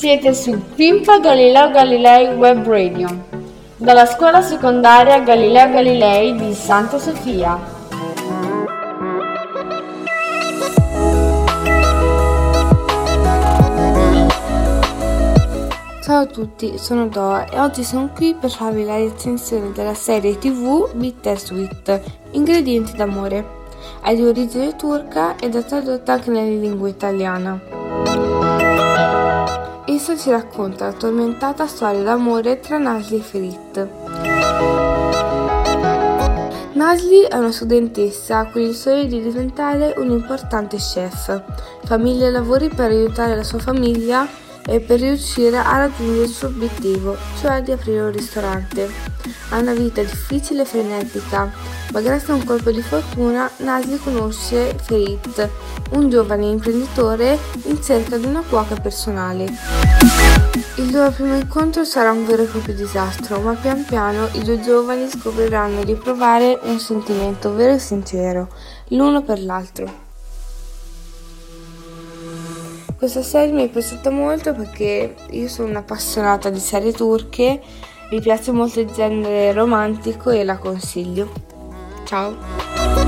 Siete su Pimpa Galileo Galilei Web Radio, dalla scuola secondaria Galileo Galilei di Santa Sofia. Ciao a tutti, sono Doa e oggi sono qui per farvi la recensione della serie TV Mettel Sweet Ingredienti d'amore. È di origine turca ed è tradotta anche nella lingua italiana. Essa ci racconta la tormentata storia d'amore tra Nazlı e Ferit. Nazlı è una studentessa a cui il sogno di diventare un importante chef. Fa mille lavori per aiutare la sua famiglia e per riuscire a raggiungere il suo obiettivo, cioè di aprire un ristorante. Ha una vita difficile e frenetica, ma grazie a un colpo di fortuna Nazlı conosce Ferit, un giovane imprenditore in cerca di una cuoca personale. Il loro primo incontro sarà un vero e proprio disastro, ma pian piano i due giovani scopriranno di provare un sentimento vero e sincero, l'uno per l'altro. Questa serie mi è piaciuta molto perché io sono un'appassionata di serie turche, mi piace molto il genere romantico e la consiglio. Ciao!